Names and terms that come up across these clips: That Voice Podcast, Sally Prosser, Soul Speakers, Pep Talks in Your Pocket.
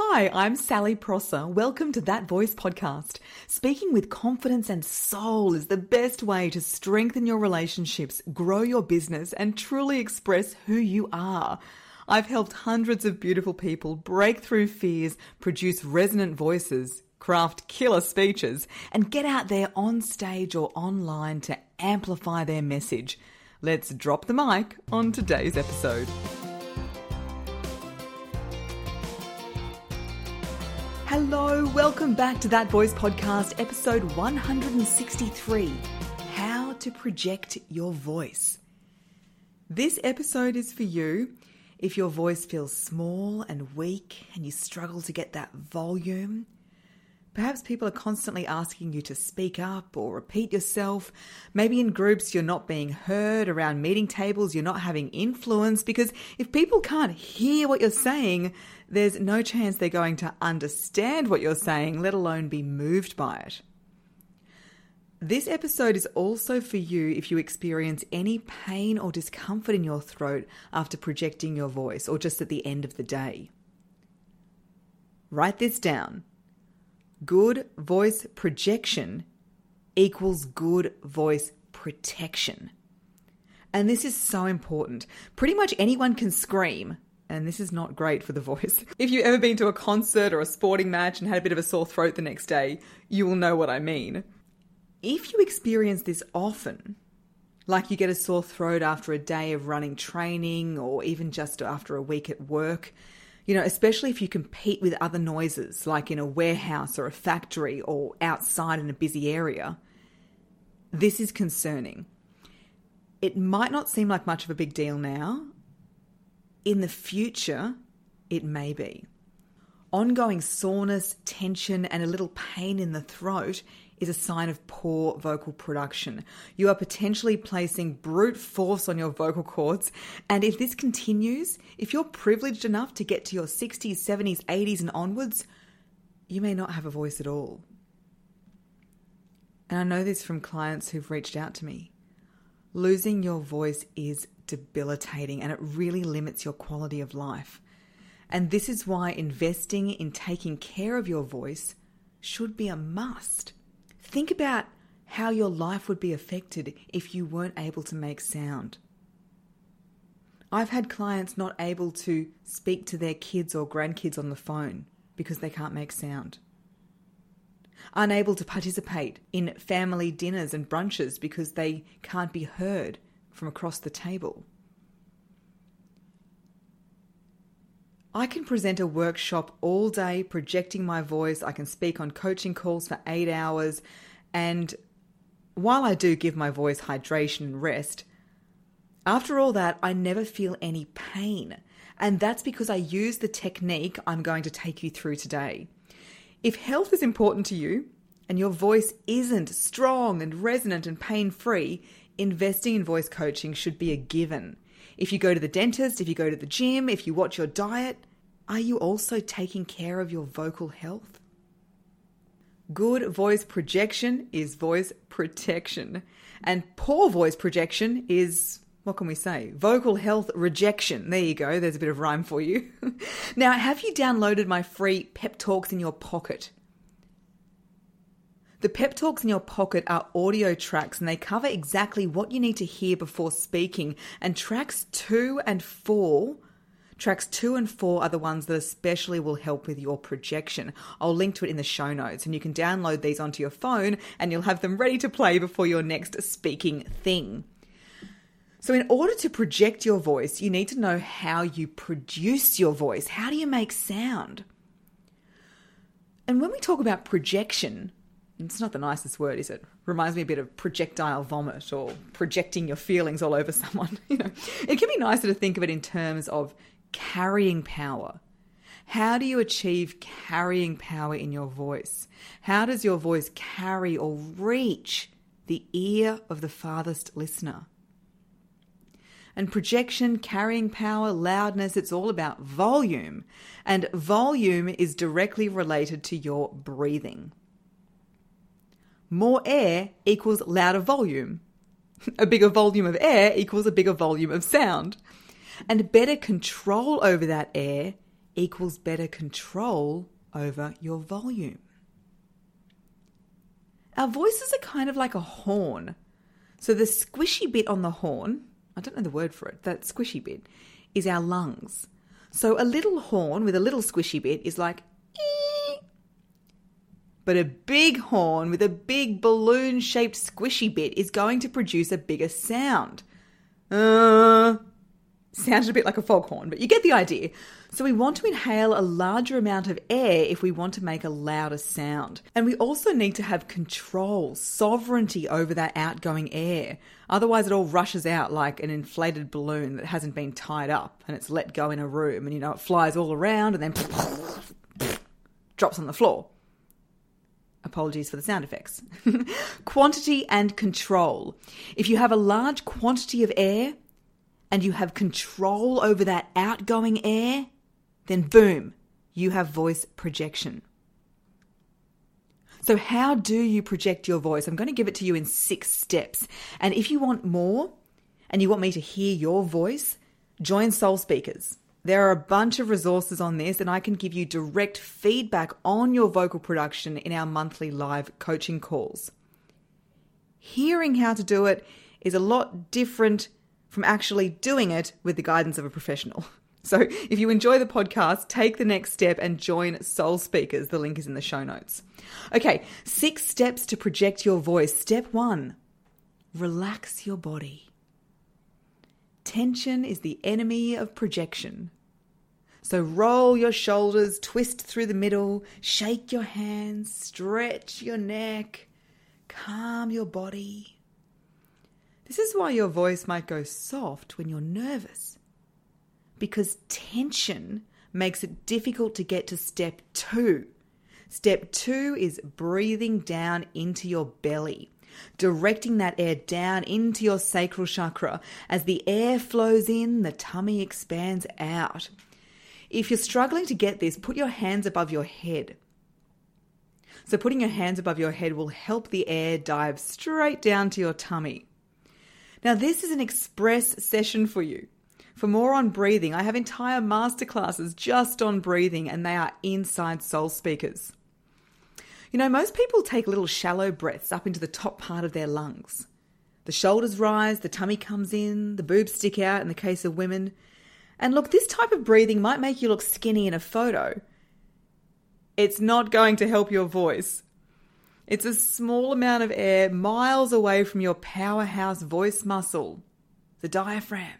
Hi, I'm Sally Prosser. Welcome to That Voice Podcast. Speaking with confidence and soul is the best way to strengthen your relationships, grow your business, and truly express who you are. I've helped hundreds of beautiful people break through fears, produce resonant voices, craft killer speeches, and get out there on stage or online to amplify their message. Let's drop the mic on today's episode. Hello, welcome back to That Voice Podcast, episode 163, How to Project Your Voice. This episode is for you if your voice feels small and weak and you struggle to get that volume. Perhaps people are constantly asking you to speak up or repeat yourself. Maybe in groups you're not being heard, around meeting tables you're not having influence, because if people can't hear what you're saying, there's no chance they're going to understand what you're saying, let alone be moved by it. This episode is also for you if you experience any pain or discomfort in your throat after projecting your voice or just at the end of the day. Write this down. Good voice projection equals good voice protection. And this is so important. Pretty much anyone can scream, and this is not great for the voice. If you've ever been to a concert or a sporting match and had a bit of a sore throat the next day, you will know what I mean. If you experience this often, like you get a sore throat after a day of running training or even just after a week at work, especially if you compete with other noises, like in a warehouse or a factory or outside in a busy area, this is concerning. It might not seem like much of a big deal now. In the future, it may be. Ongoing soreness, tension, and a little pain in the throat is a sign of poor vocal production. You are potentially placing brute force on your vocal cords. And if this continues, if you're privileged enough to get to your 60s, 70s, 80s and onwards, you may not have a voice at all. And I know this from clients who've reached out to me. Losing your voice is debilitating and it really limits your quality of life. And this is why investing in taking care of your voice should be a must. Think about how your life would be affected if you weren't able to make sound. I've had clients not able to speak to their kids or grandkids on the phone because they can't make sound. Unable to participate in family dinners and brunches because they can't be heard from across the table. I can present a workshop all day projecting my voice. I can speak on coaching calls for 8 hours. And while I do give my voice hydration and rest, after all that, I never feel any pain. And that's because I use the technique I'm going to take you through today. If health is important to you and your voice isn't strong and resonant and pain-free, investing in voice coaching should be a given. If you go to the dentist, if you go to the gym, if you watch your diet, are you also taking care of your vocal health? Good voice projection is voice protection. And poor voice projection is, what can we say? Vocal health rejection. There you go. There's a bit of rhyme for you. Now, have you downloaded my free Pep Talks in Your Pocket? The Pep Talks in Your Pocket are audio tracks and they cover exactly what you need to hear before speaking. And tracks 2 and 4 are the ones that especially will help with your projection. I'll link to it in the show notes and you can download these onto your phone and you'll have them ready to play before your next speaking thing. So in order to project your voice, you need to know how you produce your voice. How do you make sound? And when we talk about projection, it's not the nicest word, is it? Reminds me a bit of projectile vomit or projecting your feelings all over someone. It can be nicer to think of it in terms of carrying power. How do you achieve carrying power in your voice? How does your voice carry or reach the ear of the farthest listener? And projection, carrying power, loudness, it's all about volume. And volume is directly related to your breathing. More air equals louder volume. A bigger volume of air equals a bigger volume of sound. And better control over that air equals better control over your volume. Our voices are kind of like a horn. So the squishy bit on the horn, I don't know the word for it, that squishy bit is our lungs. So a little horn with a little squishy bit is like, ee! But a big horn with a big balloon-shaped squishy bit is going to produce a bigger sound. Sounds a bit like a foghorn, but you get the idea. So we want to inhale a larger amount of air if we want to make a louder sound. And we also need to have control, sovereignty over that outgoing air. Otherwise it all rushes out like an inflated balloon that hasn't been tied up and it's let go in a room and, you know, it flies all around and then drops on the floor. Apologies for the sound effects. Quantity and control. If you have a large quantity of air, and you have control over that outgoing air, then boom, you have voice projection. So how do you project your voice? I'm going to give it to you in 6 steps. And if you want more and you want me to hear your voice, join Soul Speakers. There are a bunch of resources on this, and I can give you direct feedback on your vocal production in our monthly live coaching calls. Hearing how to do it is a lot different from actually doing it with the guidance of a professional. So if you enjoy the podcast, take the next step and join Soul Speakers. The link is in the show notes. Okay, 6 steps to project your voice. Step 1, relax your body. Tension is the enemy of projection. So roll your shoulders, twist through the middle, shake your hands, stretch your neck, calm your body. This is why your voice might go soft when you're nervous, because tension makes it difficult to get to step 2. Step 2 is breathing down into your belly, directing that air down into your sacral chakra. As the air flows in, the tummy expands out. If you're struggling to get this, put your hands above your head. So putting your hands above your head will help the air dive straight down to your tummy. Now, this is an express session for you. For more on breathing, I have entire masterclasses just on breathing, and they are inside Soul Speakers. You know, most people take little shallow breaths up into the top part of their lungs. The shoulders rise, the tummy comes in, the boobs stick out in the case of women. And look, this type of breathing might make you look skinny in a photo. It's not going to help your voice. It's a small amount of air miles away from your powerhouse voice muscle, the diaphragm.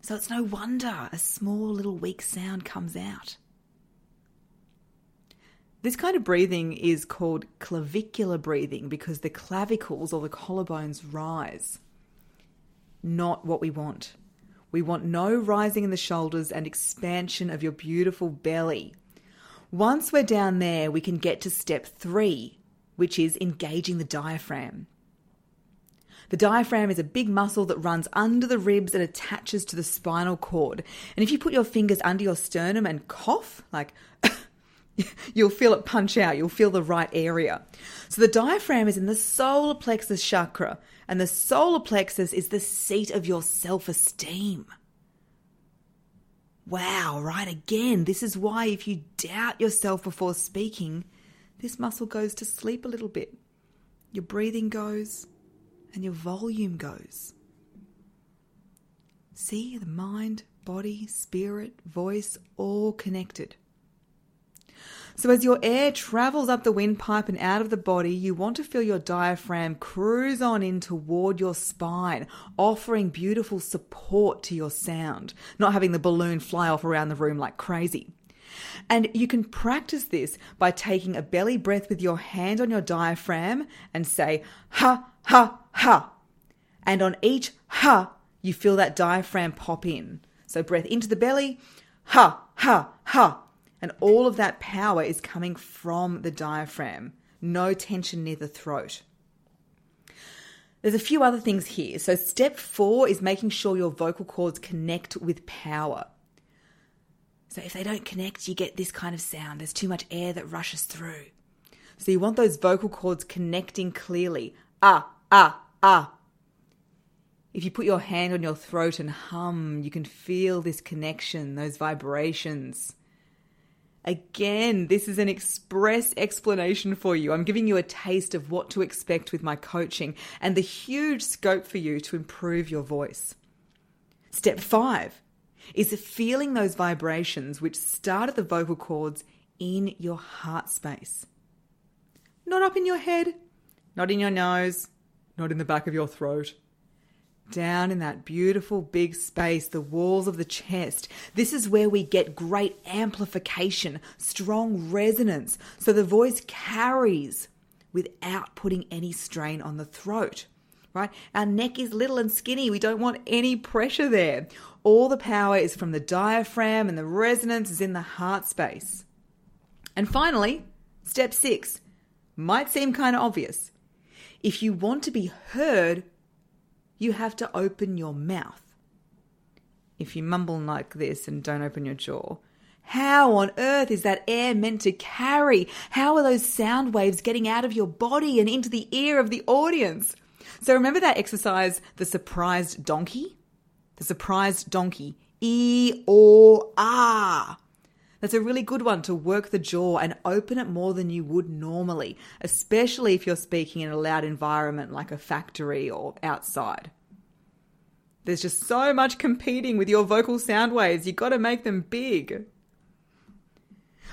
So it's no wonder a small little weak sound comes out. This kind of breathing is called clavicular breathing because the clavicles or the collarbones rise. Not what we want. We want no rising in the shoulders and expansion of your beautiful belly. Once we're down there, we can get to step 3, which is engaging the diaphragm. The diaphragm is a big muscle that runs under the ribs and attaches to the spinal cord. And if you put your fingers under your sternum and cough, like you'll feel it punch out, you'll feel the right area. So the diaphragm is in the solar plexus chakra, and the solar plexus is the seat of your self-esteem. Wow, right again. This is why if you doubt yourself before speaking, this muscle goes to sleep a little bit. Your breathing goes and your volume goes. See, the mind, body, spirit, voice, all connected. So as your air travels up the windpipe and out of the body, you want to feel your diaphragm cruise on in toward your spine, offering beautiful support to your sound, not having the balloon fly off around the room like crazy. And you can practice this by taking a belly breath with your hand on your diaphragm and say, ha, ha, ha. And on each ha, you feel that diaphragm pop in. So breath into the belly, ha, ha, ha. And all of that power is coming from the diaphragm. No tension near the throat. There's a few other things here. So step 4 is making sure your vocal cords connect with power. So if they don't connect, you get this kind of sound. There's too much air that rushes through. So you want those vocal cords connecting clearly. Ah, ah, ah. If you put your hand on your throat and hum, you can feel this connection, those vibrations. Again, this is an express explanation for you. I'm giving you a taste of what to expect with my coaching and the huge scope for you to improve your voice. Step 5 is feeling those vibrations which start at the vocal cords in your heart space. Not up in your head, not in your nose, not in the back of your throat. Down in that beautiful big space, the walls of the chest. This is where we get great amplification, strong resonance, so the voice carries without putting any strain on the throat, right? Our neck is little and skinny. We don't want any pressure there. All the power is from the diaphragm and the resonance is in the heart space. And finally, step 6 might seem kind of obvious. If you want to be heard, you have to open your mouth. If you mumble like this and don't open your jaw, how on earth is that air meant to carry? How are those sound waves getting out of your body and into the ear of the audience? So remember that exercise, the surprised donkey? The surprised donkey, E or ah. That's a really good one to work the jaw and open it more than you would normally, especially if you're speaking in a loud environment like a factory or outside. There's just so much competing with your vocal sound waves. You've got to make them big.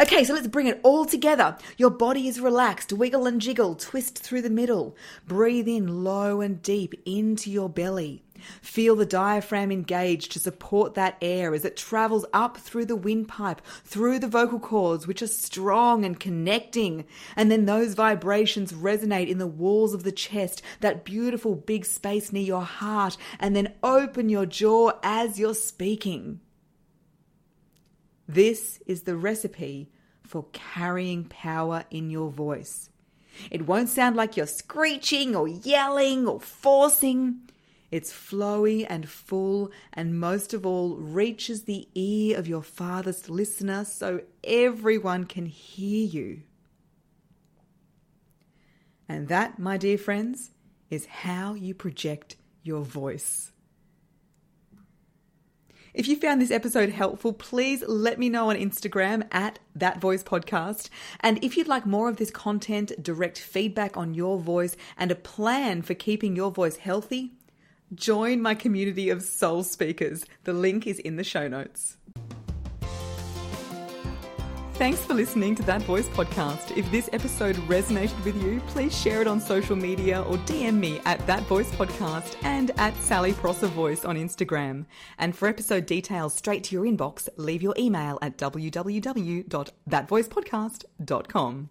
Okay, so let's bring it all together. Your body is relaxed. Wiggle and jiggle. Twist through the middle. Breathe in low and deep into your belly. Feel the diaphragm engaged to support that air as it travels up through the windpipe, through the vocal cords, which are strong and connecting. And then those vibrations resonate in the walls of the chest, that beautiful big space near your heart, and then open your jaw as you're speaking. This is the recipe for carrying power in your voice. It won't sound like you're screeching or yelling or forcing. It's flowy and full and most of all reaches the ear of your farthest listener so everyone can hear you. And that, my dear friends, is how you project your voice. If you found this episode helpful, please let me know on Instagram at That Voice Podcast. And if you'd like more of this content, direct feedback on your voice and a plan for keeping your voice healthy, join my community of soul speakers. The link is in the show notes. Thanks for listening to That Voice Podcast. If this episode resonated with you, please share it on social media or DM me at That Voice Podcast and at Sally Prosser Voice on Instagram. And for episode details straight to your inbox, leave your email at www.thatvoicepodcast.com.